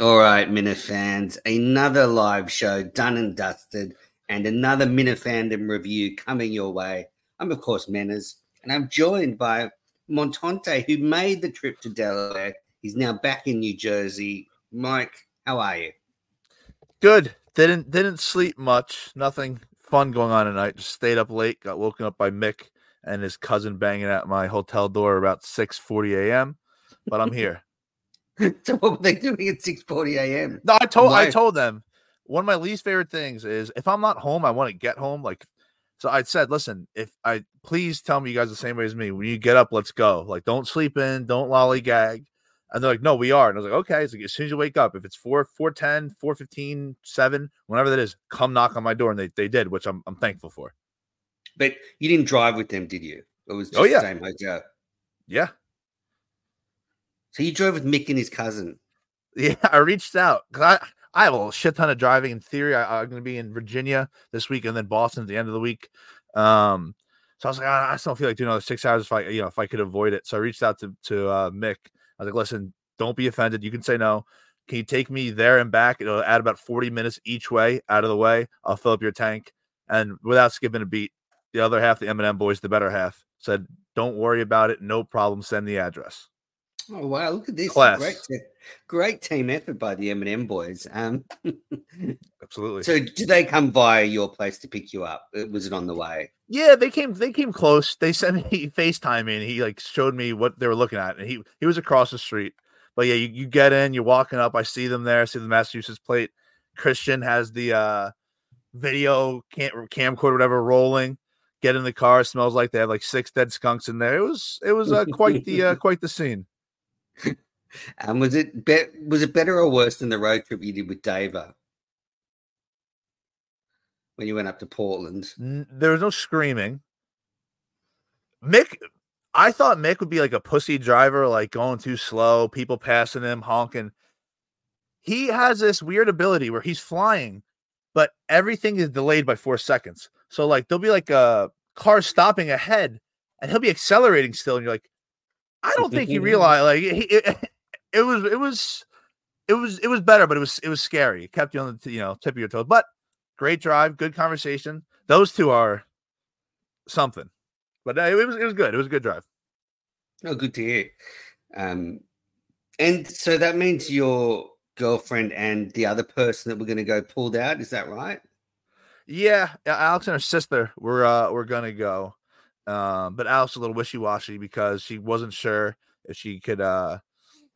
All right, Minifans, another live show done and dusted and another Minifandom review coming your way. I'm, of course, Menners, and I'm joined by Montante, who made the trip to Delaware. He's now back in New Jersey. Mike, how are you? Good. Didn't sleep much. Nothing fun going on tonight. Just stayed up late, got woken up by Mick and his cousin banging at my hotel door about 6:40 a.m., but I'm here. So what were they doing at 6:40 a.m.? No, I told them one of my least favorite things is if I'm not home, I want to get home. Like, so I said, listen, please tell me you guys the same way as me. When you get up, let's go. Like, don't sleep in, don't lollygag. And they're like, no, we are. And I was like, okay. It's like, as soon as you wake up, if it's 4:10, 4:15, 7, whenever that is, come knock on my door. And they did, which I'm thankful for. But you didn't drive with them, did you? It was just the same hotel. Yeah. So you drove with Mick and his cousin. Yeah, I reached out. I have a shit ton of driving. In theory, I'm going to be in Virginia this week and then Boston at the end of the week. So I was like, I just don't feel like doing another 6 hours if I could avoid it. So I reached out to Mick. I was like, listen, don't be offended. You can say no. Can you take me there and back? It'll add about 40 minutes each way out of the way. I'll fill up your tank. And without skipping a beat, the other half, the M&M boys, the better half, said, don't worry about it. No problem. Send the address. Oh, wow. Look at this. Great team effort by the M&M boys. Absolutely. So did they come via your place to pick you up? Was it on the way? Yeah, they came close. They sent me FaceTime and he like showed me what they were looking at. And he was across the street. But yeah, you get in, you're walking up. I see them there. I see the Massachusetts plate. Christian has the video camcorder, whatever, rolling. Get in the car. Smells like they have like 6 dead skunks in there. It was quite the scene. Was it better or worse than the road trip you did with Dave when you went up to Portland? There was no screaming. Mick, I thought Mick would be like a pussy driver, like going too slow, people passing him, honking. He has this weird ability where he's flying, but everything is delayed by 4 seconds. So like there'll be like a car stopping ahead, and he'll be accelerating still, and you're like, I don't think he realized. Like it was better, but it was scary. It kept you on the tip of your toes. But great drive, good conversation. Those two are something. But it was good. It was a good drive. Oh, good to hear. And so that means your girlfriend and the other person that we're going to go pulled out. Is that right? Yeah, Alex and her sister. We're going to go. But Alice a little wishy-washy because she wasn't sure if she could.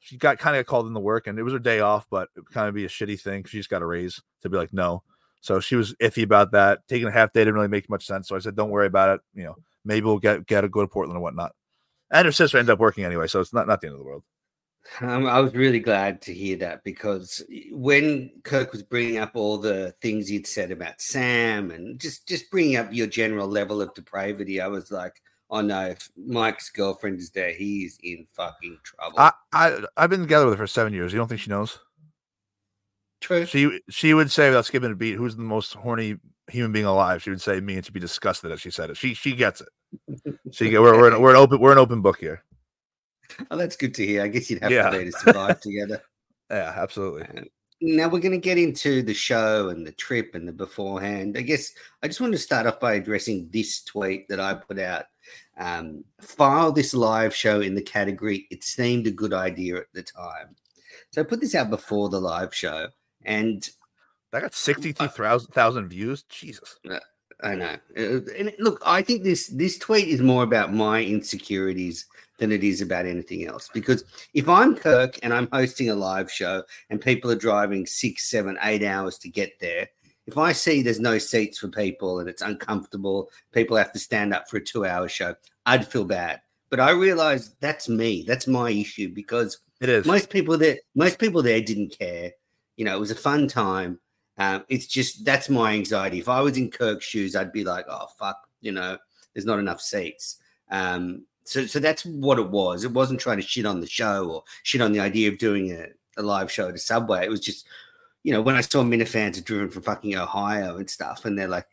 She got kind of called in the work, and it was her day off, but it would kind of be a shitty thing. She just got a raise to be like no, so she was iffy about that. Taking a half day didn't really make much sense. So I said, don't worry about it. Maybe we'll get to go to Portland and whatnot. And her sister ended up working anyway, so it's not the end of the world. I was really glad to hear that because when Kirk was bringing up all the things he'd said about Sam and just bringing up your general level of depravity, I was like, oh, no, if Mike's girlfriend is there, he is in fucking trouble. I've been together with her for 7 years. You don't think she knows? True. She would say, without skipping a beat, who's the most horny human being alive? She would say me, and she'd be disgusted if she said it. She gets it. We're an open book here. Oh, that's good to hear. I guess you'd have to be to survive together. Yeah, absolutely. Now we're going to get into the show and the trip and the beforehand. I guess I just want to start off by addressing this tweet that I put out. File this live show in the category, it seemed a good idea at the time. So I put this out before the live show. And that got 62,000 views. Jesus. I know. And look, I think this tweet is more about my insecurities than it is about anything else. Because if I'm Kirk and I'm hosting a live show and people are driving 6, 7, 8 hours to get there, if I see there's no seats for people and it's uncomfortable, people have to stand up for a 2-hour show, I'd feel bad. But I realize that's me. That's my issue because it is. Most people there didn't care. It was a fun time. It's just that's my anxiety. If I was in Kirk's shoes, I'd be like, oh, fuck, there's not enough seats. So that's what it was. It wasn't trying to shit on the show or shit on the idea of doing a live show at a subway. It was just, when I saw Minifans are driven from fucking Ohio and stuff and they're like,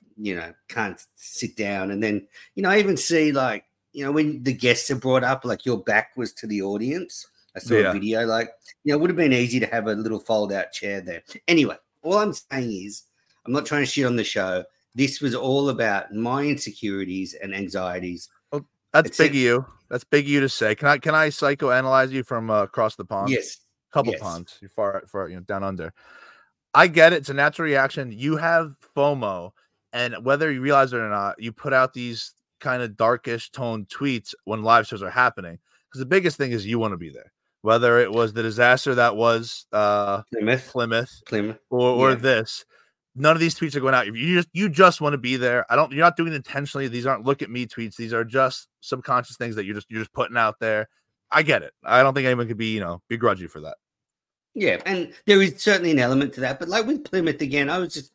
can't sit down. And then, I even see like, when the guests are brought up, like your back was to the audience. I saw a video like, you know, it would have been easy to have a little fold-out chair there. Anyway, all I'm saying is I'm not trying to shit on the show. This was all about my insecurities and anxieties. Well, that's big of you. That's big of you to say. Can I psychoanalyze you from across the pond? Yes. Couple ponds. You're far, you know, down under. I get it. It's a natural reaction. You have FOMO, and whether you realize it or not, you put out these kind of darkish toned tweets when live shows are happening. Because the biggest thing is you want to be there. Whether it was the disaster that was Plymouth, or this, none of these tweets are going out. You just want to be there. You're not doing it intentionally. These aren't look at me tweets. These are just subconscious things that you're just putting out there. I get it. I don't think anyone could begrudge you for that. Yeah, and there is certainly an element to that. But like with Plymouth again, I was just,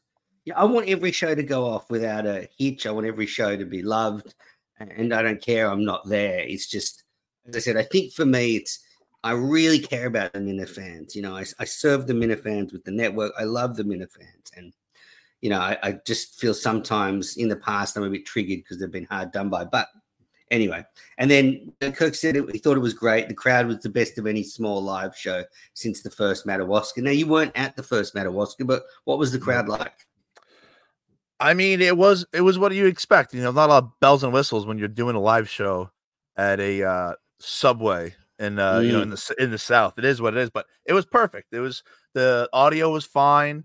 I want every show to go off without a hitch. I want every show to be loved, and I don't care. I'm not there. It's just, as I said, I think for me, I really care about the Minifans. You know, I serve the Minifans with the network. I love the Minifans, and you know, I just feel sometimes in the past I'm a bit triggered because they've been hard done by. But anyway, and then Kirk said he thought it was great. The crowd was the best of any small live show since the first Madawaska. Now, you weren't at the first Madawaska, but what was the crowd like? I mean, it was what you expect. You know, not a lot of bells and whistles when you're doing a live show at a Subway and you know, in the South. It is what it is, but it was perfect. It was, the audio was fine.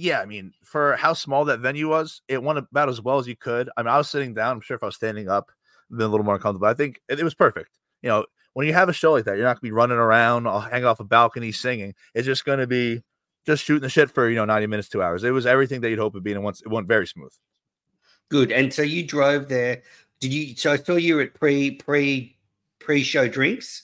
Yeah, I mean, for how small that venue was, it went about as well as you could. I mean, I was sitting down. I'm sure if I was standing up, been a little more uncomfortable. I think it was perfect. You know, when you have a show like that, you're not gonna be running around or hang off a balcony singing. It's just gonna be just shooting the shit for, you know, 90 minutes, 2 hours. It was everything that you'd hope it'd be, and it went very smooth. Good. And so you drove there. So I saw you were at pre-show drinks.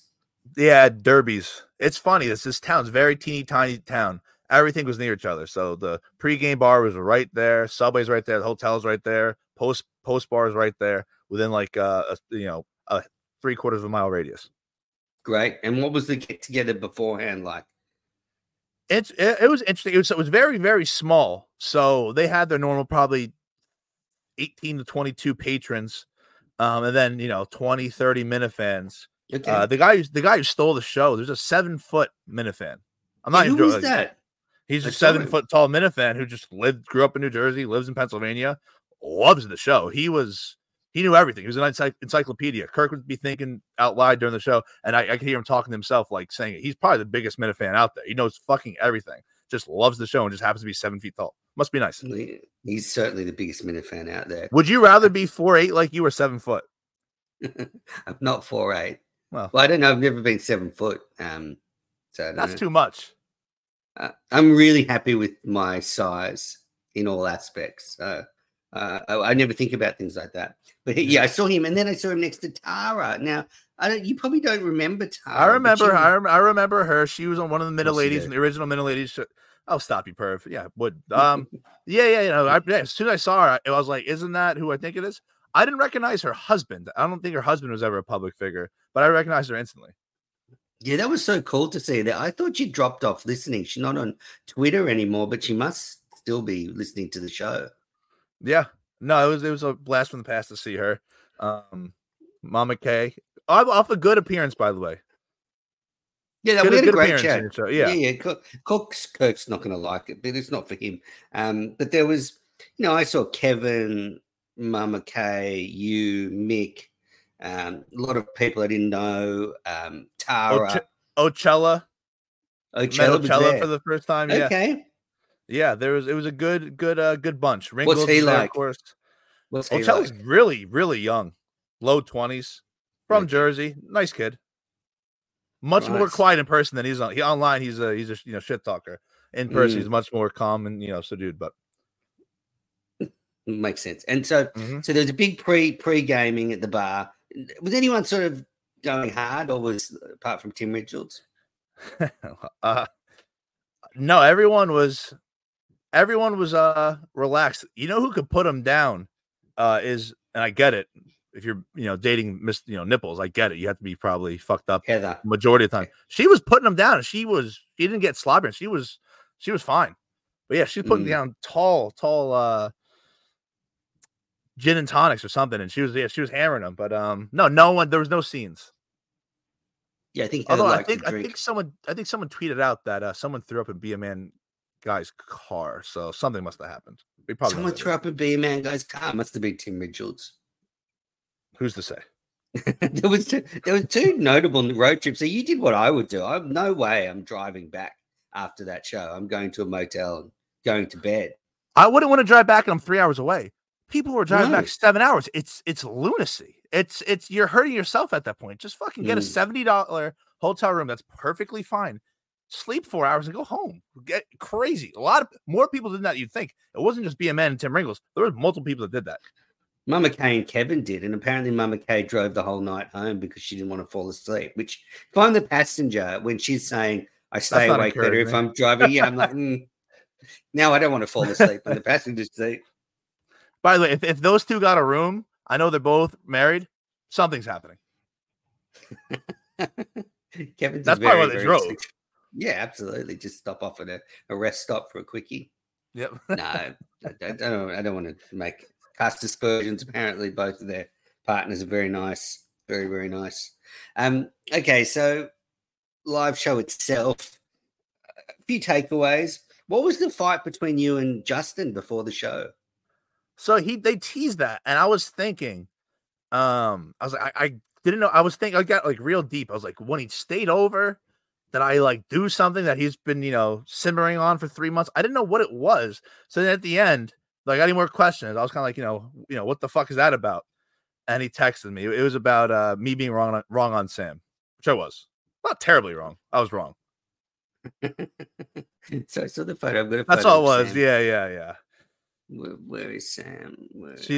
Yeah, Derbies. It's funny. This town's very teeny tiny town. Everything was near each other. So the pre-game bar was right there, Subway's right there, the hotel's right there, post bar's right there, within like a 3/4 of a mile radius. Great. And what was the get together beforehand like? It was interesting. It was very, very small. So they had their normal probably 18 to 22 patrons, and then, you know, 20, 30 Minifans. Okay. The guy who stole the show, there's a 7-foot Minifan. I'm not even joking. Who was that? He's a 7-foot tall Minifan who just grew up in New Jersey, lives in Pennsylvania, loves the show. He knew everything. He was an encyclopedia. Kirk would be thinking out loud during the show, and I could hear him talking to himself, like saying it. He's probably the biggest Minifan out there. He knows fucking everything. Just loves the show and just happens to be 7 feet tall. Must be nice. He's certainly the biggest Minifan out there. Would you rather be 4'8" like you or 7 foot? I'm not 4'8". Well, I don't know. I've never been 7 foot. So that's too much. I'm really happy with my size in all aspects. I never think about things like that. But yeah, I saw him, and then I saw him next to Tara. Now, you probably don't remember Tara. I remember her. She was on one of the middle ladies, in the original middle ladies show. I'll stop you, perv. Yeah, would. You know, as soon as I saw her, I was like, isn't that who I think it is? I didn't recognize her husband. I don't think her husband was ever a public figure, but I recognized her instantly. Yeah, that was so cool to see that. I thought she dropped off listening. She's not on Twitter anymore, but she must still be listening to the show. Yeah. No, it was a blast from the past to see her. Mama K. Off a good appearance, by the way. Yeah, we had a great chat. Yeah. Kirk's not going to like it, but it's not for him. But there was, you know, I saw Kevin, Mama K, you, Mick, a lot of people I didn't know, Tara. Ocella for the first time. Yeah. Okay. Yeah, it was a good bunch. Ringles, what's he like? Of course. Ocella's like? Really, really young, low 20s, from Jersey. Nice kid. Much more quiet in person than he's on. Online, he's a you know, shit talker. In person, he's much more calm and, you know, subdued. But makes sense. And so, so there's a big pre gaming at the bar. Was anyone sort of going hard, or was, apart from Tim Richards? No, everyone was relaxed. You know who could put them down is, and I get it. If you're, you know, dating Miss, you know, Nipples, I get it. You have to be probably fucked up Heather. Majority of the time. She was putting them down, and she didn't get slobbery. She was fine. But yeah, she's putting down tall gin and tonics or something, and she was hammering them. But no one. There was no scenes. Yeah, I think. Although I think someone tweeted out that someone threw up a BMan guy's car, so something must have happened. Someone threw up a BMan guy's car. Must have been Tim Richards. Who's to say? there was two notable road trips. So you did what I would do. I'm no way I'm driving back after that show. I'm going to a motel and going to bed. I wouldn't want to drive back, and I'm 3 hours away. People were driving back 7 hours. It's lunacy. It's you're hurting yourself at that point. Just fucking get a $70 hotel room. That's perfectly fine. Sleep 4 hours and go home. Get crazy. A lot of more people did that. You'd think it wasn't just BMan and Tim Ringles. There were multiple people that did that. Mama K and Kevin did, and apparently Mama K drove the whole night home because she didn't want to fall asleep. Which, if I'm the passenger, when she's saying I stay awake better if I'm driving, yeah, I'm like, now I don't want to fall asleep on the passenger seat. By the way, if those two got a room, I know they're both married. Something's happening. Kevin's that's probably why they drove. Sick. Yeah, absolutely. Just stop off at a rest stop for a quickie. Yep. No, I don't want to cast aspersions. Apparently, both of their partners are very nice. Very, very nice. Okay, so live show itself. A few takeaways. What was the fight between you and Justin before the show? So they teased that, and I was thinking, I was like, I didn't know. I was thinking, I got like real deep. I was like, when he stayed over, did I like do something that he's been, simmering on for 3 months? I didn't know what it was. So then at the end, like, I got any more questions? I was kind of like, what the fuck is that about? And he texted me. It was about me being wrong on Sam, which I was not terribly wrong. I was wrong. So I saw the photo. I'm gonna. That's all it was. Sam. Yeah. Where is Sam? There she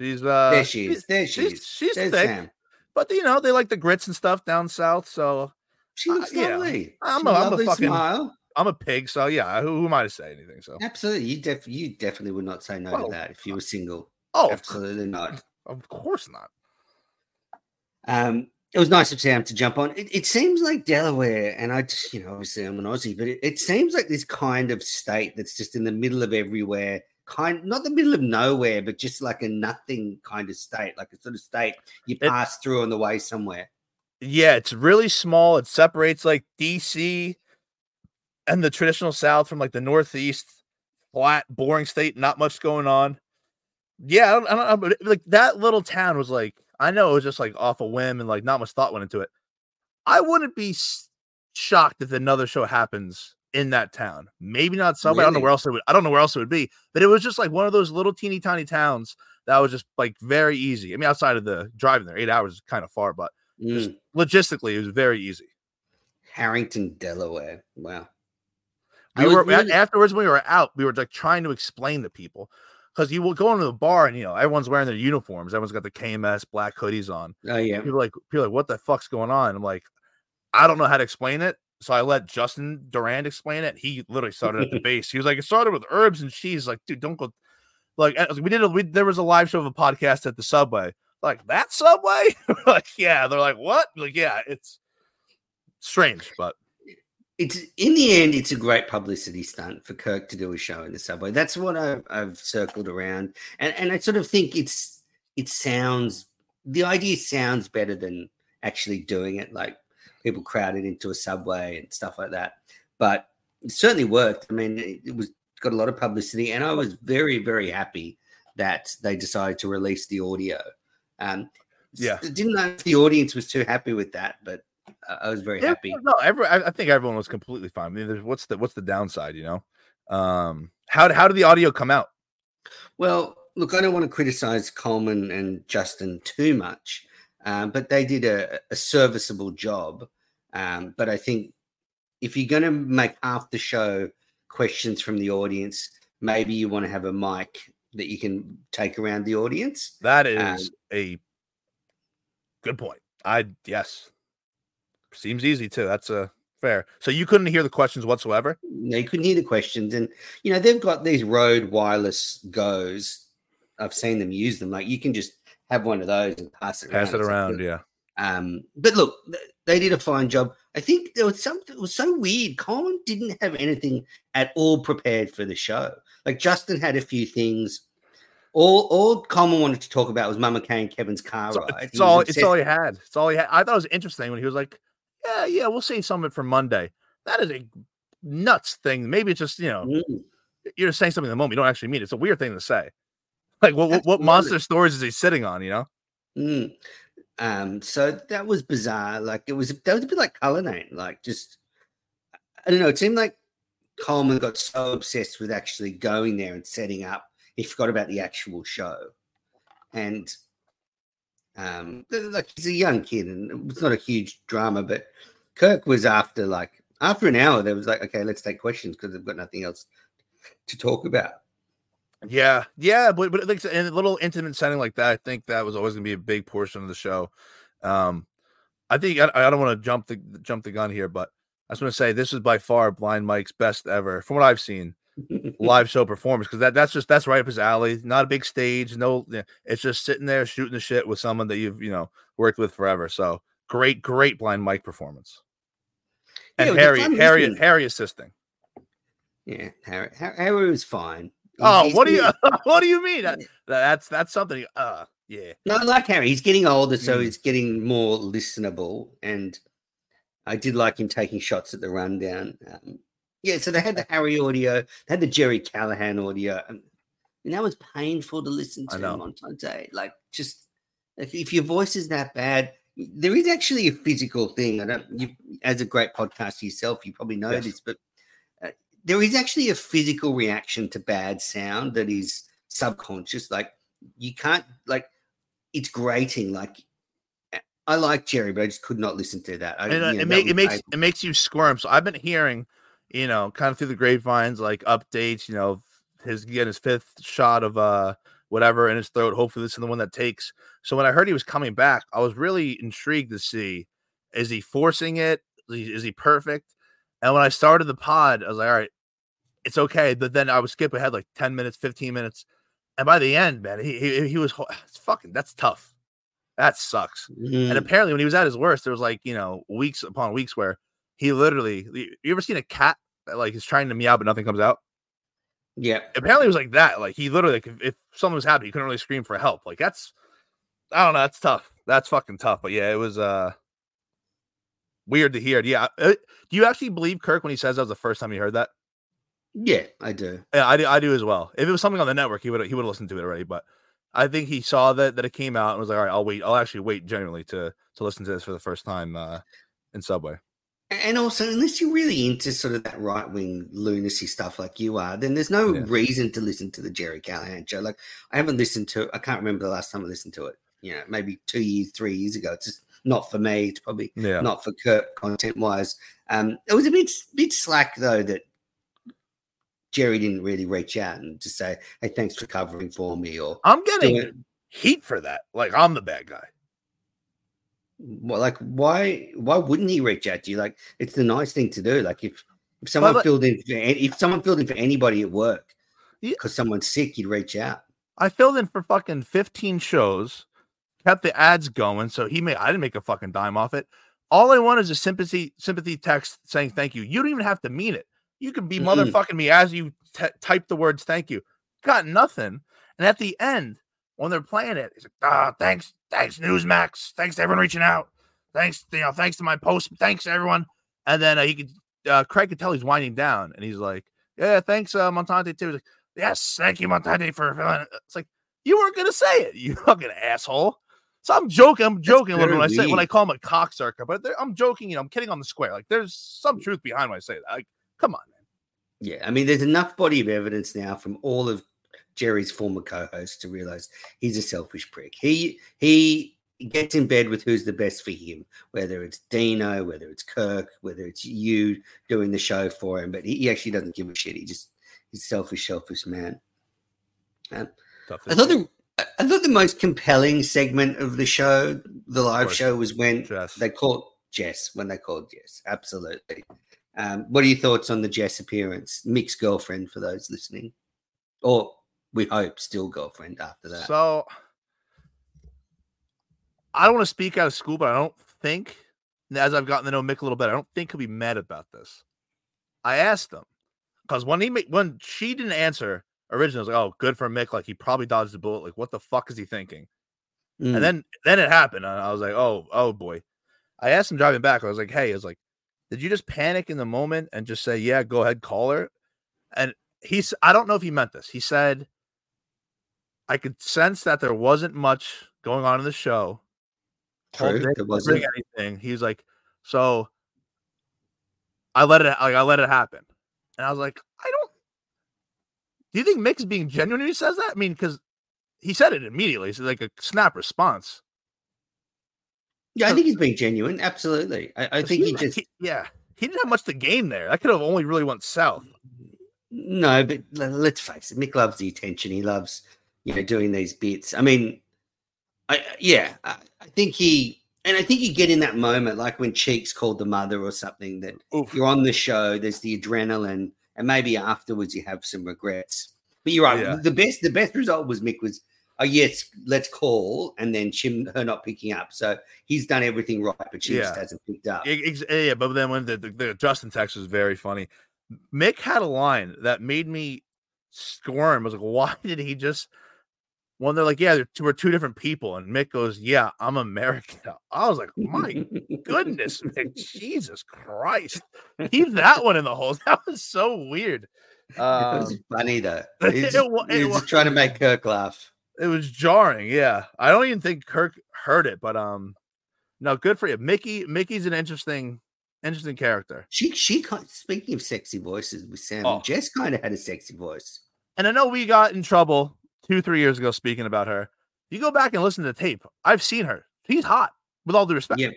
is. She's thick, Sam. But they like the grits and stuff down south. So she looks lovely. Yeah. I'm a fucking smile. I'm a pig. So yeah, who am I to say anything? So absolutely, you definitely would not say no to that if you were single. Oh, absolutely not. Of course not. It was nice of Sam to jump on. It seems like Delaware, and I just, obviously I'm an Aussie, but it seems like this kind of state that's just in the middle of everywhere, not the middle of nowhere, but just like a nothing kind of state, like a sort of state you pass through on the way somewhere. Yeah, it's really small. It separates like DC and the traditional South from like the Northeast, flat, boring state, not much going on. Yeah, I don't know, but like that little town was like, I know it was just like off a whim and like not much thought went into it. I wouldn't be shocked if another show happens in that town. Maybe not somewhere. Really? I don't know where else it would be. But it was just like one of those little teeny tiny towns that was just like very easy. I mean, outside of the driving there, 8 hours is kind of far, but just logistically, it was very easy. Harrington, Delaware. Wow. Afterwards, when we were out, we were like trying to explain to people. Because you will go into the bar and everyone's wearing their uniforms, everyone's got the KMS black hoodies on. Oh yeah, people are like, what the fuck's going on? I'm like, I don't know how to explain it, so I let Justin Durand explain it. He literally started at the base. He was like, it started with herbs and cheese. Like, dude, don't go. Like, there was a live show of a podcast at the Subway. Like that Subway? Like yeah. They're like, what? Like yeah, it's strange, but. It's in the end, it's a great publicity stunt for Kirk to do a show in the Subway. That's what I've circled around, and I sort of think the idea sounds better than actually doing it. Like people crowded into a Subway and stuff like that, but it certainly worked. I mean, it got a lot of publicity, and I was very, very happy that they decided to release the audio. Yeah, I didn't know if the audience was too happy with that, but. I was very happy. No, I think everyone was completely fine. I mean, what's the downside? How did the audio come out? Well, look, I don't want to criticize Coleman and Justin too much, but they did a serviceable job. But I think if you're going to make half the show questions from the audience, maybe you want to have a mic that you can take around the audience. That is a good point. Yes. Seems easy too. That's fair. So you couldn't hear the questions whatsoever? No, you couldn't hear the questions. And, they've got these Rode wireless goes. I've seen them use them. Like you can just have one of those and pass it around. Yeah. But look, they did a fine job. I think there was something that was so weird. Colin didn't have anything at all prepared for the show. Like Justin had a few things. All Coleman wanted to talk about was Mama K and Kevin's car ride. It's all he had. It's all he had. I thought it was interesting when he was like, yeah, we'll save some of it for Monday. That is a nuts thing. Maybe it's just, you're saying something in the moment. You don't actually mean it. It's a weird thing to say. Like, what monster stories is he sitting on, you know? Mm. So that was bizarre. Like, that was a bit like Color Name. Like, just, I don't know. It seemed like Coleman got so obsessed with actually going there and setting up, he forgot about the actual show. And, like, he's a young kid and it's not a huge drama, but Kirk was after an hour, there was like, okay, let's take questions because they've got nothing else to talk about. Yeah, but like in a little intimate setting like that, I think that was always going to be a big portion of the show. I think I don't want to jump the gun here, but I just want to say this is by far Blind Mike's best ever, from what I've seen, live show performance, because that's right up his alley. Not a big stage, no, it's just sitting there shooting the shit with someone that you've worked with forever. So great Blind Mike performance, and Harry assisting. Yeah, Harry was fine. What do you mean? That's something. Yeah. No, I like Harry. He's getting older, so he's getting more listenable. And I did like him taking shots at the rundown. So they had the Harry audio, they had the Jerry Callahan audio, and that was painful to listen to. Montante, if your voice is that bad, there is actually a physical thing. As a great podcaster yourself, you probably know this, but. There is actually a physical reaction to bad sound that is subconscious. Like you can't, it's grating. Like I like Jerry, but I just could not listen to that. It makes you squirm. So I've been hearing, kind of through the grapevines, like updates, his fifth shot of whatever in his throat. Hopefully this is the one that takes. So when I heard he was coming back, I was really intrigued to see, is he forcing it? Is he perfect? And when I started the pod, I was like, all right, it's okay. But then I would skip ahead like 10 minutes, 15 minutes. And by the end, man, he was that's tough. That sucks. Mm-hmm. And apparently when he was at his worst, there was weeks upon weeks where he literally, you ever seen a cat that is trying to meow, but nothing comes out? Yeah. Apparently it was like that. Like he literally, if someone was happy, he couldn't really scream for help. Like that's, I don't know. That's tough. That's fucking tough. But yeah, it was, weird to hear. Yeah. Do you actually believe Kirk when he says that was the first time he heard that? Yeah, I do. Yeah, I do as well. If it was something on the network, he would have listened to it already. But I think he saw that it came out and was like, all right, I'll actually wait generally to listen to this for the first time in Subway. And also, unless you're really into sort of that right-wing lunacy stuff like you are, then there's no reason to listen to the Jerry Callahan show. Like I haven't listened to it. I can't remember the last time I listened to it. Maybe 2 years, 3 years ago. It's just not for me. It's probably not for Kirk content-wise. It was a bit slack, though, that Jerry didn't really reach out and just say, hey, thanks for covering for me. Or I'm getting heat for that. Like, I'm the bad guy. Well, why wouldn't he reach out to you? Like, it's the nice thing to do. Like, if someone filled in for anybody at work because someone's sick, you'd reach out. I filled in for fucking 15 shows. Kept the ads going, so I didn't make a fucking dime off it. All I want is a sympathy text saying thank you. You don't even have to mean it. You can be motherfucking me as you type the words thank you. Got nothing. And at the end, when they're playing it, it's like, thanks Newsmax, thanks to everyone reaching out, thanks thanks to my post, thanks everyone. And then Craig could tell he's winding down, and he's like, yeah, thanks Montante too. He's like, yes, thank you Montante for filling. It's like you weren't gonna say it, you fucking asshole. So I'm joking a little bit when I call him a cocksucker, but I'm joking, I'm kidding on the square. Like there's some truth behind when I say that. Like, come on, man. Yeah, I mean, there's enough body of evidence now from all of Jerry's former co-hosts to realize he's a selfish prick. He gets in bed with who's the best for him, whether it's Dino, whether it's Kirk, whether it's you doing the show for him, but he actually doesn't give a shit. He's a selfish man. I thought the most compelling segment of the show, the live show, was when they called Jess. Absolutely. What are your thoughts on the Jess appearance? Mick's girlfriend, for those listening. Or, we hope, still girlfriend after that. So, I don't want to speak out of school, but I don't think, as I've gotten to know Mick a little bit, I don't think he'll be mad about this. I asked him, because when she didn't answer, originally I was like, oh, good for Mick. Like, he probably dodged the bullet. Like, what the fuck is he thinking? Mm. And then it happened. And I was like, oh boy. I asked him driving back. I was like, hey, I was like, did you just panic in the moment and just say, yeah, go ahead, call her? And he's, I don't know if he meant this. He said, I could sense that there wasn't much going on in the show. True, there wasn't anything. He was like, so I let it happen. And I was like, do you think Mick's being genuine when he says that? I mean, because he said it immediately. It's like a snap response. Yeah, I think he's being genuine. Absolutely. I think he didn't have much to gain there. That could have only really went south. No, but let's face it. Mick loves the attention. He loves, doing these bits. I mean, I think he, and I think you get in that moment, like when Cheeks called the mother or something, that oof. You're on the show, there's the adrenaline, and maybe afterwards you have some regrets. But you're right. Yeah. The best result was Mick was, oh, yes, let's call, and then her not picking up. So he's done everything right, but she just hasn't picked up. Yeah, but then when the Justin text was very funny. Mick had a line that made me squirm. I was like, why did he just... When they're like, yeah, we're two different people. And Mick goes, yeah, I'm American. I was like, my goodness, Mick, Jesus Christ. Leave that one in the hole. That was so weird. It was funny, though. He was trying to make Kirk laugh. It was jarring, yeah. I don't even think Kirk heard it, but no, good for you. Mickey's an interesting character. She speaking of sexy voices with Sam, and Jess kind of had a sexy voice. And I know we got in trouble 2-3 years ago speaking about her. You go back and listen to the tape. I've seen her. She's hot, with all due respect. Yep.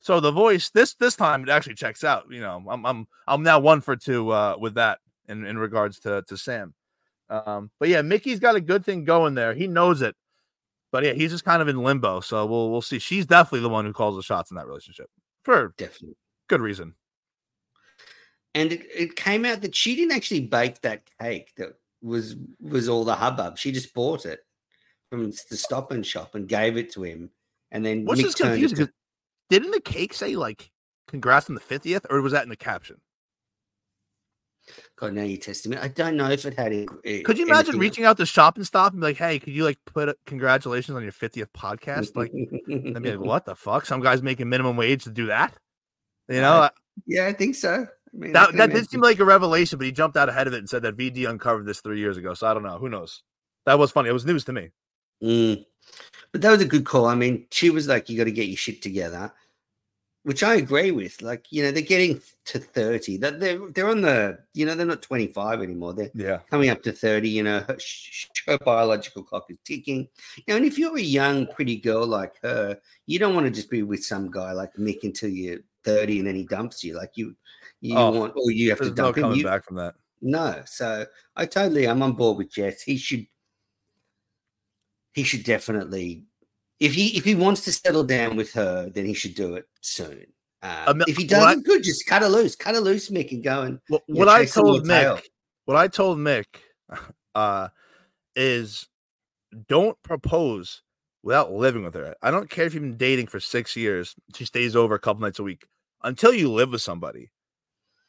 So the voice this time it actually checks out. I'm now 1 for 2 with that in regards to Sam. But yeah, Mickey's got a good thing going there. He knows it. But yeah, he's just kind of in limbo. So we'll see. She's definitely the one who calls the shots in that relationship. For definitely good reason. And it came out that she didn't actually bake that cake that was all the hubbub. She just bought it from the Stop and Shop and gave it to him. And then which is confusing. Didn't the cake say like congrats on the 50th, or was that in the caption? God, now you're testing me. I don't know if it had it. Could you imagine reaching out to Shop and Stop and be like, hey, could you like put congratulations on your 50th podcast? Like, I'd be like, what the fuck? Some guy's making minimum wage to do that. Yeah, I think so. I mean, that did seem like a revelation, but he jumped out ahead of it and said that VD uncovered this 3 years ago. So I don't know. Who knows? That was funny. It was news to me. But that was a good call. I mean, she was like, you got to get your shit together, which I agree with. Like, they're getting to 30. They're on the, they're not 25 anymore. They're coming up to 30. Her biological clock is ticking. And if you're a young, pretty girl like her, you don't want to just be with some guy like Mick until you're 30 and then he dumps you. Like, you have to dump him. There's no coming back from that. No. So I'm on board with Jess. He should definitely, if he wants to settle down with her, then he should do it soon. If he doesn't, good, just cut her loose, Mick, and go and. What I told Mick, is don't propose without living with her. I don't care if you've been dating for 6 years. She stays over a couple nights a week. Until you live with somebody,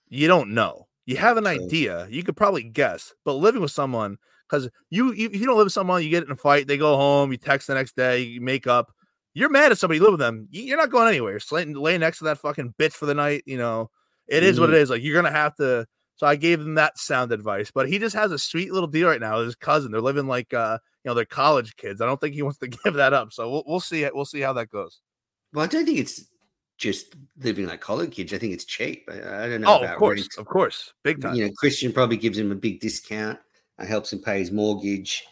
you don't know. You have an idea. You could probably guess, but living with someone, because if you don't live with someone, you get in a fight, they go home, you text the next day, you make up. You're mad at somebody, you live with them. You're not going anywhere. Lay next to that fucking bitch for the night. It is what it is. Like, you're going to have to. So I gave him that sound advice, but he just has a sweet little deal right now with his cousin. They're living like, they're college kids. I don't think he wants to give that up. So we'll see it. We'll see how that goes. Well, I don't think it's just living like college kids. I think it's cheap. I don't know. Of course. Big time. Christian probably gives him a big discount. Helps him pay his mortgage,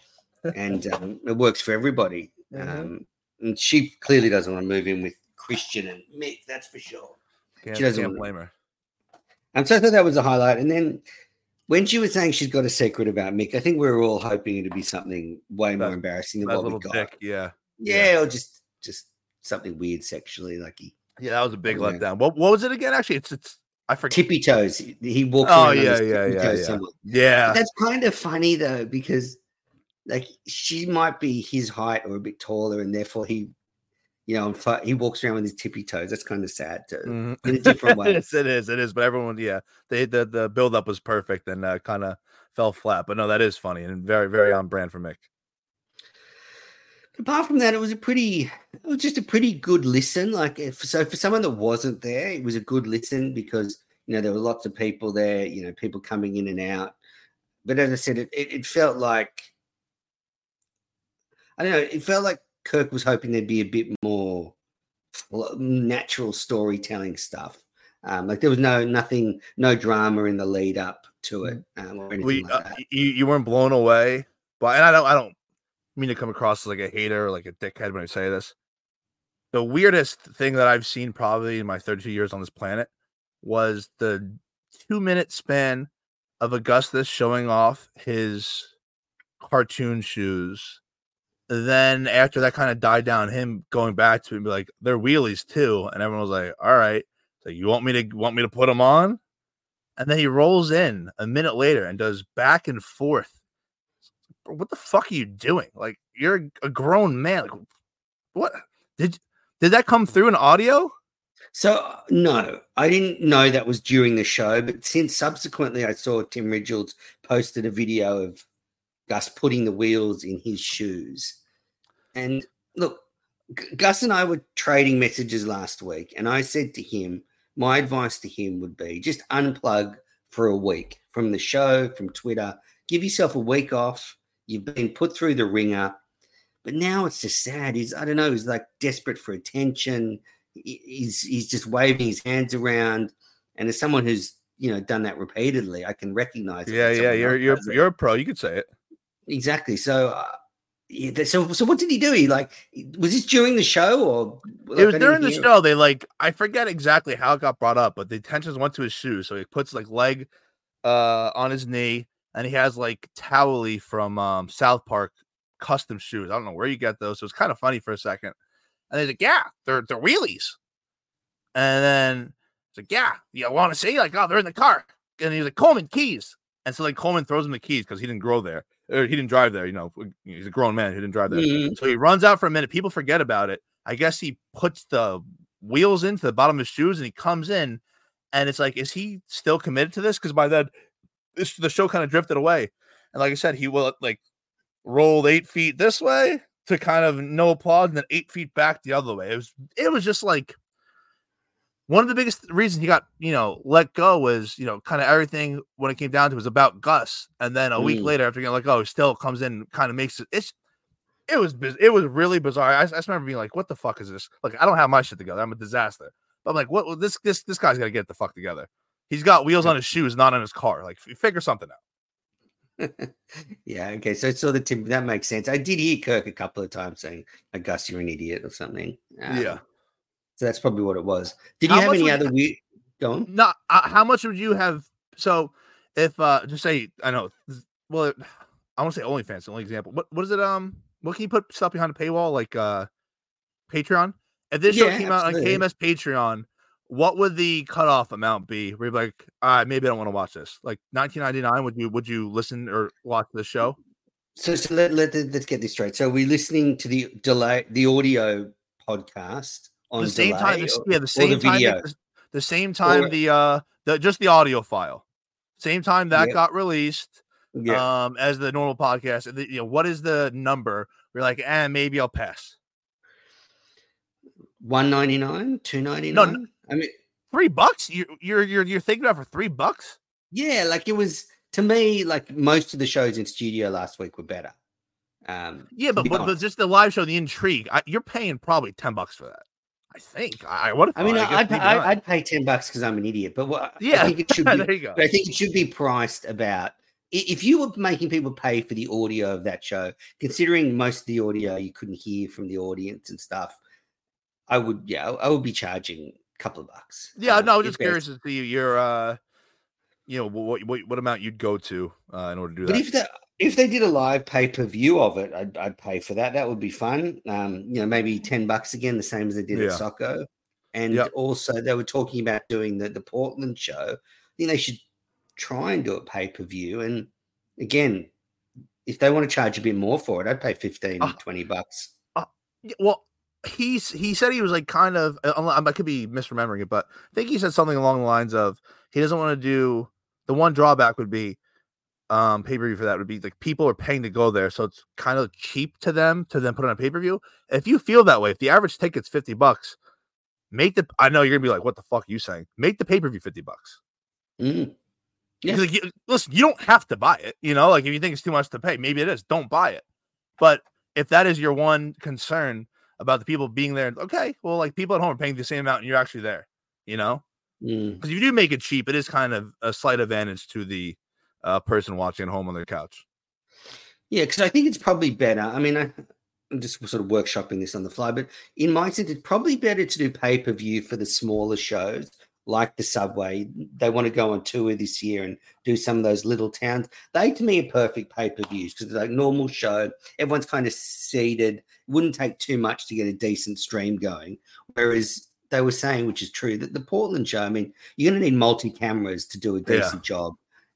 and it works for everybody. And she clearly doesn't want to move in with Christian and Mick, that's for sure. She doesn't blame her. And so I thought that was a highlight. And then when she was saying she's got a secret about Mick, I think we were all hoping it would be something way more embarrassing than what we got. Dick, yeah, or just something weird sexually, like he. Yeah, that was a big letdown. What was it again? Actually, it's I forget. Tippy toes. He walks. Oh yeah. Yeah. But that's kind of funny though, because like she might be his height or a bit taller, and therefore he you know, he walks around with his tippy toes. That's kind of sad too, in a different way. It is. But everyone, yeah, the build up was perfect and kind of fell flat. But no, that is funny and very, very on brand for Mick. Apart from that, it was just a pretty good listen. Like, for someone that wasn't there, it was a good listen because, you know, there were lots of people there, you know, people coming in and out. But as I said, it felt like, I don't know, it felt like Kirk was hoping there'd be a bit more natural storytelling stuff. Like there was no drama in the lead up to it. Or anything like that. You weren't blown away by, and I don't mean to come across as like a hater or like a dickhead when I say this. The weirdest thing that I've seen probably in my 32 years on this planet was the 2-minute span of Augustus showing off his cartoon shoes. Then after that kind of died down, him going back to it and be like, they're wheelies too. And everyone was like, all right, so you want me to put them on? And then he rolls in a minute later and does back and forth. What the fuck are you doing? Like, you're a grown man. Like, what did that come through in audio? So no, I didn't know that was during the show, but since subsequently I saw Tim Ridgells posted a video of Gus putting the wheels in his shoes. And look, Gus and I were trading messages last week, and I said to him, my advice to him would be just unplug for a week from the show, from Twitter, give yourself a week off. You've been put through the ringer, but now it's just sad. He's like desperate for attention. He's just waving his hands around. And as someone who's, you know, done that repeatedly, I can recognize it. Yeah. You're a pro. You could say it. Exactly. So, so what did he do? He was this during the show or? Like, it was during the show. They I forget exactly how it got brought up, but the attentions went to his shoes. So he puts leg on his knee. And he has Towelie from South Park custom shoes. I don't know where you get those. So it's kind of funny for a second. And he's like, yeah, they're wheelies. And then it's like, yeah, you want to see? Like, oh, they're in the car. And he's like, Coleman, keys. And so Coleman throws him the keys because he didn't grow there. Or he didn't drive there. You know, he's a grown man who didn't drive there. Mm-hmm. So he runs out for a minute. People forget about it. I guess he puts the wheels into the bottom of his shoes and he comes in. And it's like, is he still committed to this? Because by then, the show kind of drifted away. And like I said, he will rolled 8 feet this way to kind of no applause and then 8 feet back the other way. It was just one of the biggest reasons he got, you know, let go was, you know, kind of everything when it came down to was about Gus. And then a week later after getting let go, he still comes in and kind of makes it. It was really bizarre. I just remember being like, what the fuck is this? Like, I don't have my shit together. I'm a disaster. But I'm like, what? Well, this guy's got to get the fuck together. He's got wheels on his shoes, not on his car. Like, figure something out. Yeah, okay. So the Tim, that makes sense. I did hear Kirk a couple of times saying, "Gus, you're an idiot" or something. Yeah. So that's probably what it was. Did you have any other weird? Go on. No. How much would you have? So, if just say, I know. Well, I want to say OnlyFans, the only example. What is it? What can you put stuff behind a paywall like Patreon? If this show came out on KMS Patreon. What would the cutoff amount be? We're like, all right, maybe I don't want to watch this. Like $19.99. Would you listen or watch the show? So let's get this straight. So we're listening to the delay, the audio podcast on the same time. The audio file. Same time that got released. Yeah. As the normal podcast. You know, what is the number? We're like, maybe I'll pass. $1.99, $2.99. No. I mean, $3. You're thinking about it for $3? Yeah, like it was to me. Like most of the shows in studio last week were better. Yeah, but just the live show, the intrigue. You're paying probably $10 for that. I think I would. I mean, I'd pay $10 because I'm an idiot. But I think it should be. There you go. I think it should be priced about. If you were making people pay for the audio of that show, considering most of the audio you couldn't hear from the audience and stuff, I would be charging. Couple of $. Yeah, no, I was just curious to see your, you know, what amount you'd go to in order to do that. But if they did a live pay per view of it, I'd pay for that. That would be fun. You know, maybe $10 again, the same as they did at Socko. And also, they were talking about doing the Portland show. I think they should try and do a pay per view. And again, if they want to charge a bit more for it, I'd pay $15, $20. Well. he said he was like kind of, I could be misremembering it, but I think he said something along the lines of he doesn't want to do the one drawback would be pay-per-view for that would be like people are paying to go there, so it's kind of cheap to them to then put on a pay-per-view. If you feel that way, if the average ticket's $50, make the, I know you're gonna be like, what the fuck are you saying? Make the pay-per-view $50. Mm-hmm. Yeah. Like, listen, you don't have to buy it, you know, like if you think it's too much to pay, maybe it is, don't buy it. But if that is your one concern about the people being there, okay, well, like people at home are paying the same amount and you're actually there, you know, because if you do make it cheap, it is kind of a slight advantage to the person watching at home on their couch. Yeah, because I think it's probably better. I mean, I'm just sort of workshopping this on the fly, but in my sense, it's probably better to do pay-per-view for the smaller shows like the Subway. They want to go on tour this year and do some of those little towns. They, to me, are perfect pay-per-views because it's like normal show. Everyone's kind of seated. It wouldn't take too much to get a decent stream going. Whereas they were saying, which is true, that the Portland show, I mean, you're going to need multi-cameras to do a decent job.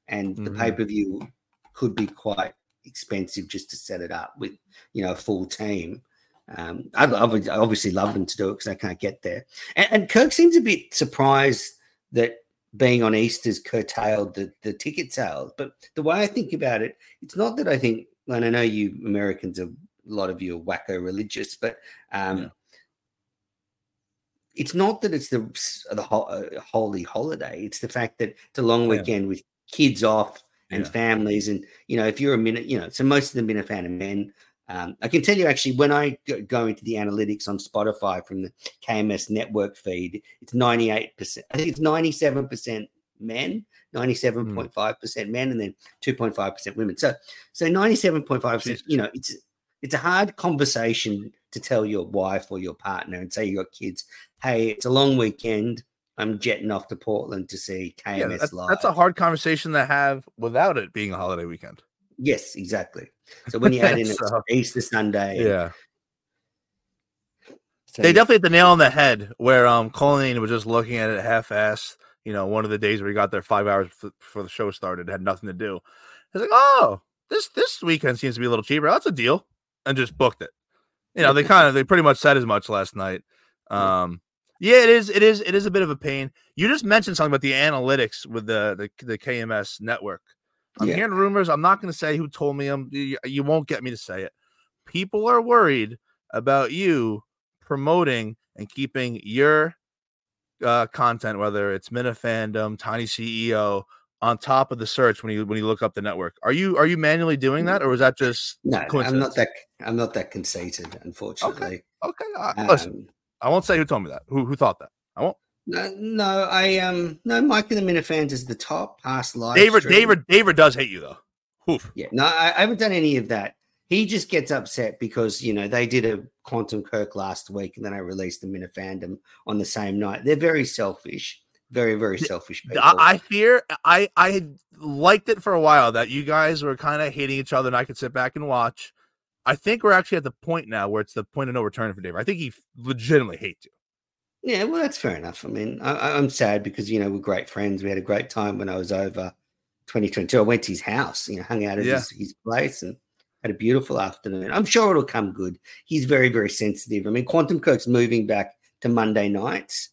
And the pay-per-view could be quite expensive just to set it up with, you know, a full team. I'd obviously love them to do it because I can't get there. And Kirk seems a bit surprised that being on Easter's curtailed the ticket sales. But the way I think about it, it's not that I think, and I know you Americans, a lot of you are wacko religious, but it's not that it's the holy holiday. It's the fact that it's a long weekend with kids off and families. And, you know, if you're a minute, you know, so most of them Minifandom men. I can tell you actually when I go into the analytics on Spotify from the KMS network feed, it's 98%. I think it's 97% men, 97.5% men, and then 2.5% women. So 97.5%, you know, it's a hard conversation to tell your wife or your partner and say you got kids, hey, it's a long weekend. I'm jetting off to Portland to see KMS live. That's a hard conversation to have without it being a holiday weekend. Yes, exactly. So when you add in Easter Sunday. Yeah. So, they definitely hit the nail on the head where Colleen was just looking at it half-assed. You know, one of the days where he got there 5 hours before the show started, had nothing to do. He's like, oh, this weekend seems to be a little cheaper. That's a deal. And just booked it. You know, they pretty much said as much last night. It is a bit of a pain. You just mentioned something about the analytics with the KMS network. I'm hearing rumors. I'm not going to say who told me them. You won't get me to say it. People are worried about you promoting and keeping your content, whether it's Minifandom, Tiny CEO, on top of the search when you look up the network. Are you manually doing that, or was that just coincidence? I'm not that conceited, unfortunately. Okay. Listen. I won't say who told me that. Who thought that? I won't. No, Mike and the Minifans is the top past live. David does hate you though. Oof. Yeah, no, I haven't done any of that. He just gets upset because, you know, they did a Quantum Kirk last week and then I released the Minifandom on the same night. They're very selfish, very, very selfish people. I fear I had liked it for a while that you guys were kind of hating each other and I could sit back and watch. I think we're actually at the point now where it's the point of no return for David. I think he legitimately hates you. Yeah, well, that's fair enough. I mean, I'm sad because, you know, we're great friends. We had a great time when I was over 2022. I went to his house, you know, hung out at his place and had a beautiful afternoon. I'm sure it'll come good. He's very, very sensitive. I mean, Quantum Kirk's moving back to Monday nights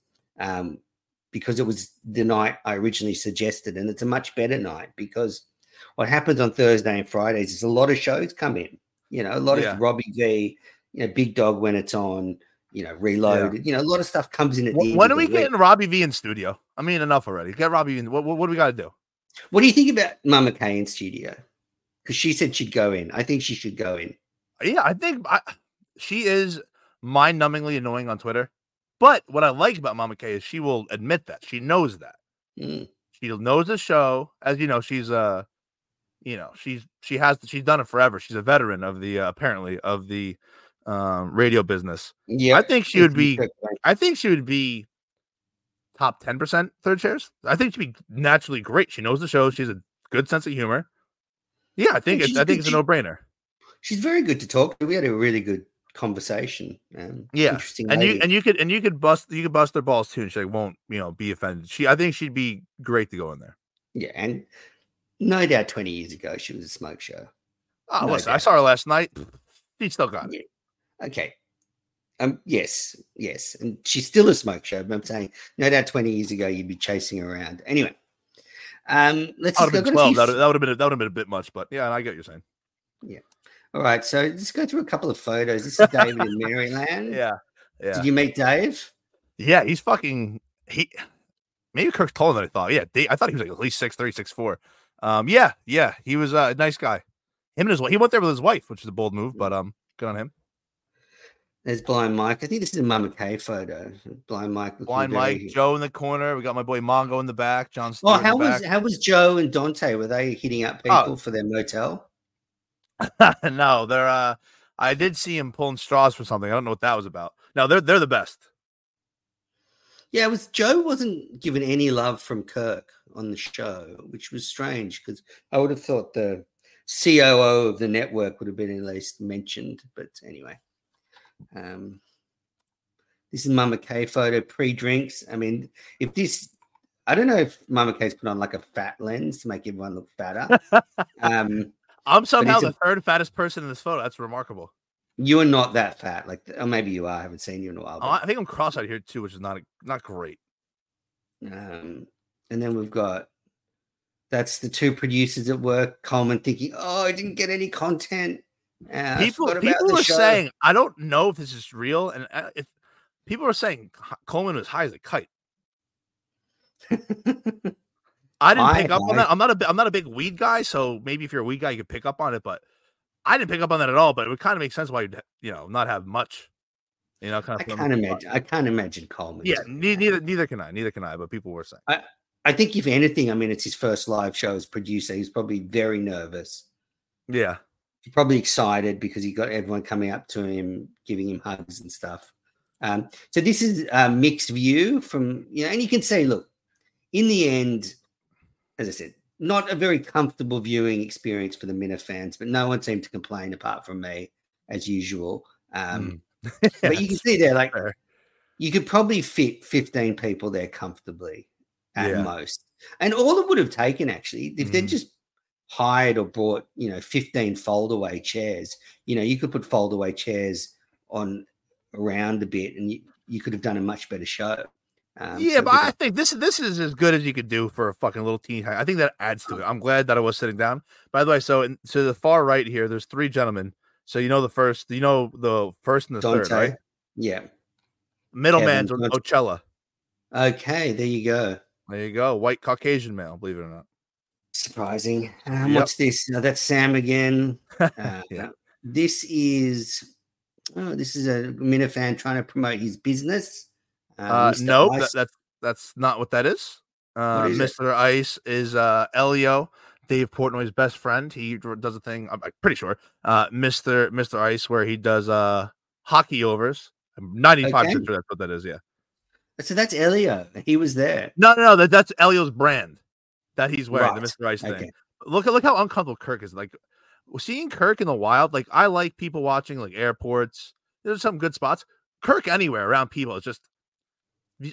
because it was the night I originally suggested, and it's a much better night because what happens on Thursday and Fridays is a lot of shows come in, you know, a lot of Robbie V, you know, Big Dog when it's on, you know, Reloaded. You know, a lot of stuff comes in at the end. When are we getting Robbie V in studio? I mean, enough already. Get Robbie V in. What do we got to do? What do you think about Mama K in studio? Because she said she'd go in. I think she should go in. Yeah, I think she is mind-numbingly annoying on Twitter. But what I like about Mama K is she will admit that. She knows that. Mm. She knows the show. As you know, she's done it forever. She's a veteran of the radio business. Yeah, I think she would be. I think she would be top 10% third chairs. I think she'd be naturally great. She knows the show. She's a good sense of humor. Yeah, I think it's a no brainer. She's very good to talk to. We had a really good conversation. Interesting. And lady. you could bust their balls too. And she won't be offended. I think she'd be great to go in there. Yeah, and no doubt 20 years ago she was a smoke show. Oh, listen, I saw her last night. She's still gone. Yeah. Okay. Yes. And she's still a smoke show, but I'm saying, no doubt 20 years ago, you'd be chasing her around. Anyway, let's have been 12. That would have been a bit much, but yeah, I get what you're saying. Yeah. All right. So let's go through a couple of photos. This is David in Maryland. Yeah. Did you meet Dave? Yeah. He's fucking, maybe Kirk's taller than I thought. Yeah. I thought he was like at least 6'3", 6'4". Yeah. He was a nice guy. Him and his wife. He went there with his wife, which is a bold move, but good on him. There's Blind Mike. I think this is a Mama K photo. Blind Mike, Joe in the corner. We got my boy Mongo in the back. John Stewart in the back. How was Joe and Dante? Were they hitting up people for their motel? No, they're. I did see him pulling straws for something. I don't know what that was about. No, they're the best. Yeah, it was Joe wasn't given any love from Kirk on the show, which was strange because I would have thought the COO of the network would have been at least mentioned. But anyway. This is Mama K photo pre-drinks. I mean, I don't know if Mama K's put on like a fat lens to make everyone look fatter. I'm somehow the third fattest person in this photo. That's remarkable. You are not that fat. Like, or maybe you are. I haven't seen you in a while. I think I'm cross-eyed here too, which is not great. And then we've got, that's the two producers at work. Coleman thinking, oh, I didn't get any content. People are saying, I don't know if this is real, and if people are saying Coleman was high as a kite. I didn't pick up on that. I'm not a big weed guy, so maybe if you're a weed guy, you could pick up on it. But I didn't pick up on that at all. But it would kind of make sense why you'd not have much. I can't imagine Coleman. Yeah, neither can I. But people were saying. I think if anything, I mean, it's his first live show as producer. He's probably very nervous. Yeah. Probably excited because he got everyone coming up to him, giving him hugs and stuff. So this is a mixed view from, and you can say, look, in the end, as I said, not a very comfortable viewing experience for the Minifans, but no one seemed to complain apart from me, as usual. But you can see there, like, you could probably fit 15 people there comfortably at most. And all it would have taken, actually, if they'd just hired or bought, 15 foldaway chairs. You could put foldaway chairs on around a bit, and you could have done a much better show. But I think this is as good as you could do for a fucking little teeny. I think that adds to it. I'm glad that I was sitting down. By the way, so to the far right here, there's three gentlemen. So the first and the Dante, third, right? Yeah. Middleman's Ocella. Okay, there you go. White Caucasian male, believe it or not. Surprising. What's this? That's Sam again. This is a Minifan trying to promote his business. No, that's not what that is. What is Mr. Ice is Elio, Dave Portnoy's best friend. He does a thing, I'm pretty sure, Mr. Ice, where he does hockey overs. 95% sure that's what that is. Yeah. So that's Elio. He was there. No, that's Elio's brand. That he's wearing the Mr. Ice thing. Okay. Look how uncomfortable Kirk is. Like seeing Kirk in the wild. Like I like people watching like airports. There's some good spots. Kirk anywhere around people is just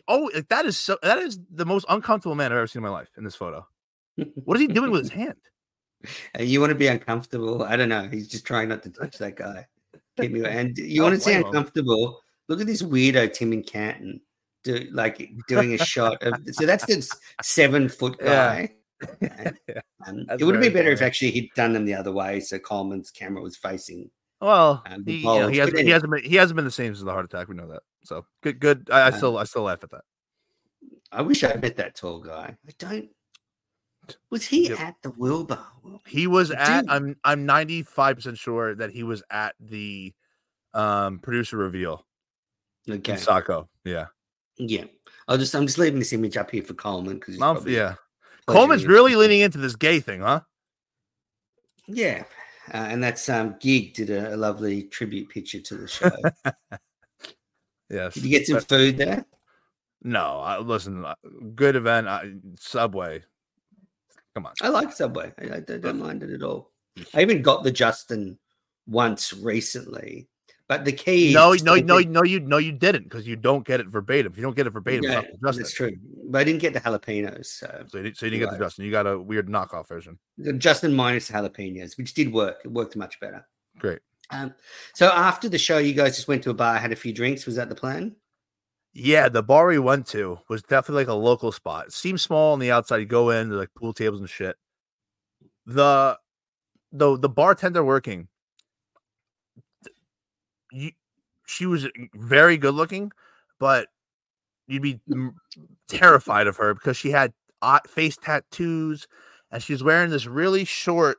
that is the most uncomfortable man I've ever seen in my life in this photo. What is he doing with his hand? You want to be uncomfortable? I don't know. He's just trying not to touch that guy. And you want to say uncomfortable? Look at this weirdo Tim in Canton. Doing a shot of, so that's the 7 foot guy. Yeah. It would have been better if actually he'd done them the other way, so Coleman's camera was facing. Well, he hasn't been the same since the heart attack. We know that. So good. I still laugh at that. I wish I met that tall guy. I don't. Was he at the Wilbur? He was at. I'm 95% sure that he was at the producer reveal. Okay. In Saco. Yeah. Yeah, I'm just leaving this image up here for Coleman because Coleman's really leaning into this gay thing, huh? Yeah, and that's Gig did a lovely tribute picture to the show. Yes, did you get some food there? No, good event. Subway, come on. I like Subway. I don't mind it at all. I even got the Justin once recently. But the key you didn't because you don't get it verbatim. If you don't get it verbatim, that's true. But I didn't get the jalapenos. So you didn't get the Justin. You got a weird knockoff version. The Justin minus jalapenos, which did work. It worked much better. Great. So after the show, you guys just went to a bar, had a few drinks. Was that the plan? Yeah, the bar we went to was definitely like a local spot. It seemed small on the outside. You go in, there's like pool tables and shit. The bartender working, she was very good looking, but you'd be terrified of her because she had face tattoos and she's wearing this really short,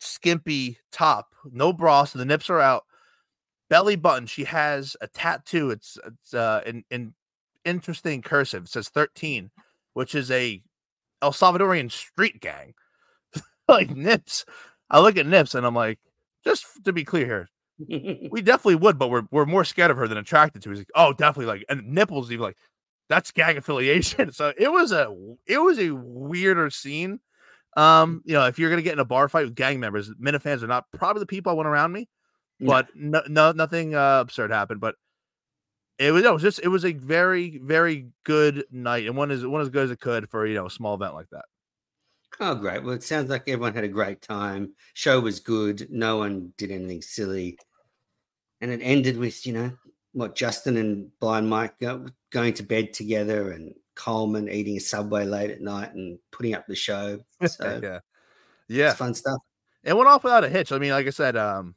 skimpy top, no bra, so the nips are out, belly button. She has a tattoo. It's an interesting cursive. It says 13, which is a El Salvadorian street gang. Like Nips. I look at Nips and I'm like, just to be clear here, we definitely would, but we're more scared of her than attracted to her. He's like, oh, definitely, like, and Nipples even like, that's gang affiliation. So it was a weirder scene. You know, if you're gonna get in a bar fight with gang members, Minifans are not probably the people I want around me, but no nothing absurd happened. But it was a very, very good night, and one as good as it could for, you know, a small event like that. Oh, great. Well, it sounds like everyone had a great time. Show was good. No one did anything silly. And it ended with, you know, what, Justin and Blind Mike going to bed together and Coleman eating a Subway late at night and putting up the show. So, yeah. It's fun stuff. It went off without a hitch. I mean, like I said, I would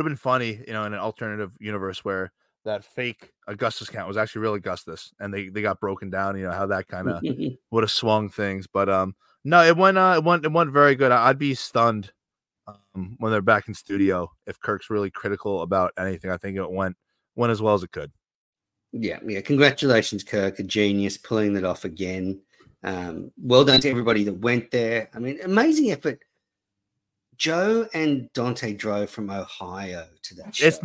have been funny, you know, in an alternative universe where that fake Augustus count was actually real Augustus and they got broken down, you know, how that kind of would have swung things. But, no, it went very good. I'd be stunned when they're back in studio if Kirk's really critical about anything. I think it went as well as it could. Yeah. Congratulations, Kirk, a genius, pulling that off again. Well done to everybody that went there. I mean, amazing effort. Joe and Dante drove from Ohio to that show. It's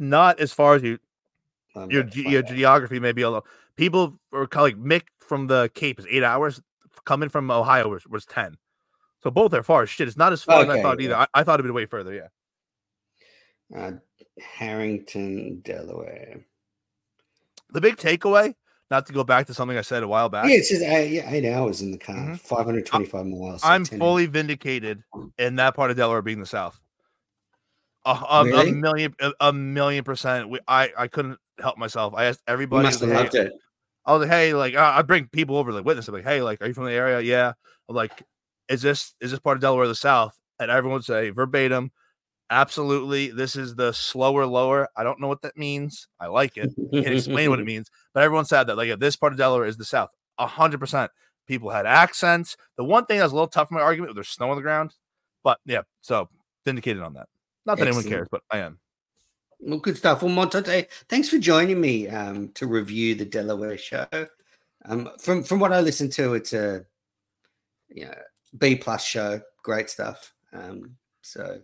not as far as your geography may be. Although people are like Mick from the Cape is 8 hours. Coming from Ohio was 10. So both are far as shit. It's not as far as I thought either. I thought it'd be way further, yeah. Harrington, Delaware. The big takeaway, not to go back to something I said a while back. Yeah, it's just 8 hours in the car, 525 miles. So I'm fully vindicated in that part of Delaware being the South. Really? A million percent. I couldn't help myself. I asked everybody. You must have loved it. I was like, hey, like, I bring people over, like, witness. I'm like, hey, like, are you from the area? Yeah. I'm like, is this part of Delaware or the South? And everyone would say verbatim, absolutely, this is the slower lower. I don't know what that means. I like it. I can't explain what it means. But everyone said that, like, if this part of Delaware is the South, 100%. People had accents. The one thing that was a little tough for my argument, there's snow on the ground. But, yeah, so vindicated on that. Not that anyone cares, but I am. Well, good stuff. Well, Montante, thanks for joining me to review the Delaware show. From what I listened to, it's a B+ show. Great stuff. So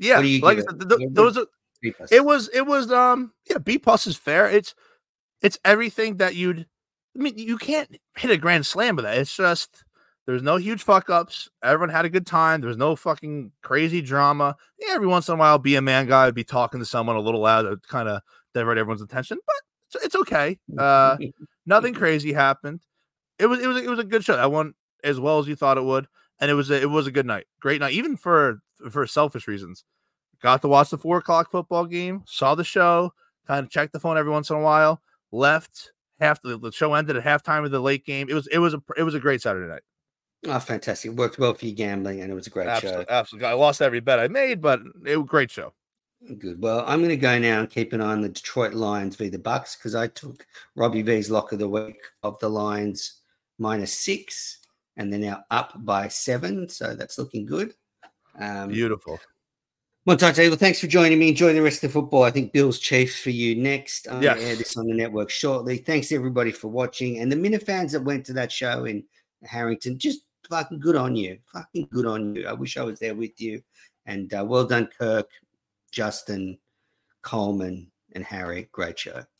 yeah, like those. It was B+ is fair. It's everything that you'd. I mean, you can't hit a grand slam with that. It's just there's no huge fuck ups. Everyone had a good time. There was no fucking crazy drama. Yeah, every once in a while, BMan guy would be talking to someone a little loud to kind of divert everyone's attention, but it's okay. Nothing crazy happened. It was a good show. That went as well as you thought it would, and it was a good night, great night, even for selfish reasons. Got to watch the 4:00 football game, saw the show, kind of checked the phone every once in a while, left. The show ended at halftime of the late game. It was a great Saturday night. Oh, fantastic. It worked well for you gambling, and it was a great show. Absolutely. I lost every bet I made, but it was a great show. Good. Well, I'm going to go now and keep an eye on the Detroit Lions v. the Bucks because I took Robbie V's lock of the week of the Lions -6, and they're now up by 7, so that's looking good. Beautiful. Montante, well, thanks for joining me. Enjoy the rest of the football. I think Bills Chiefs for you next. I'm going to air this on the network shortly. Thanks, everybody, for watching. And the Minifans that went to that show in Harrington, just fucking good on you. Fucking good on you. I wish I was there with you. And well done, Kirk, Justin, Coleman, and Harry. Great show.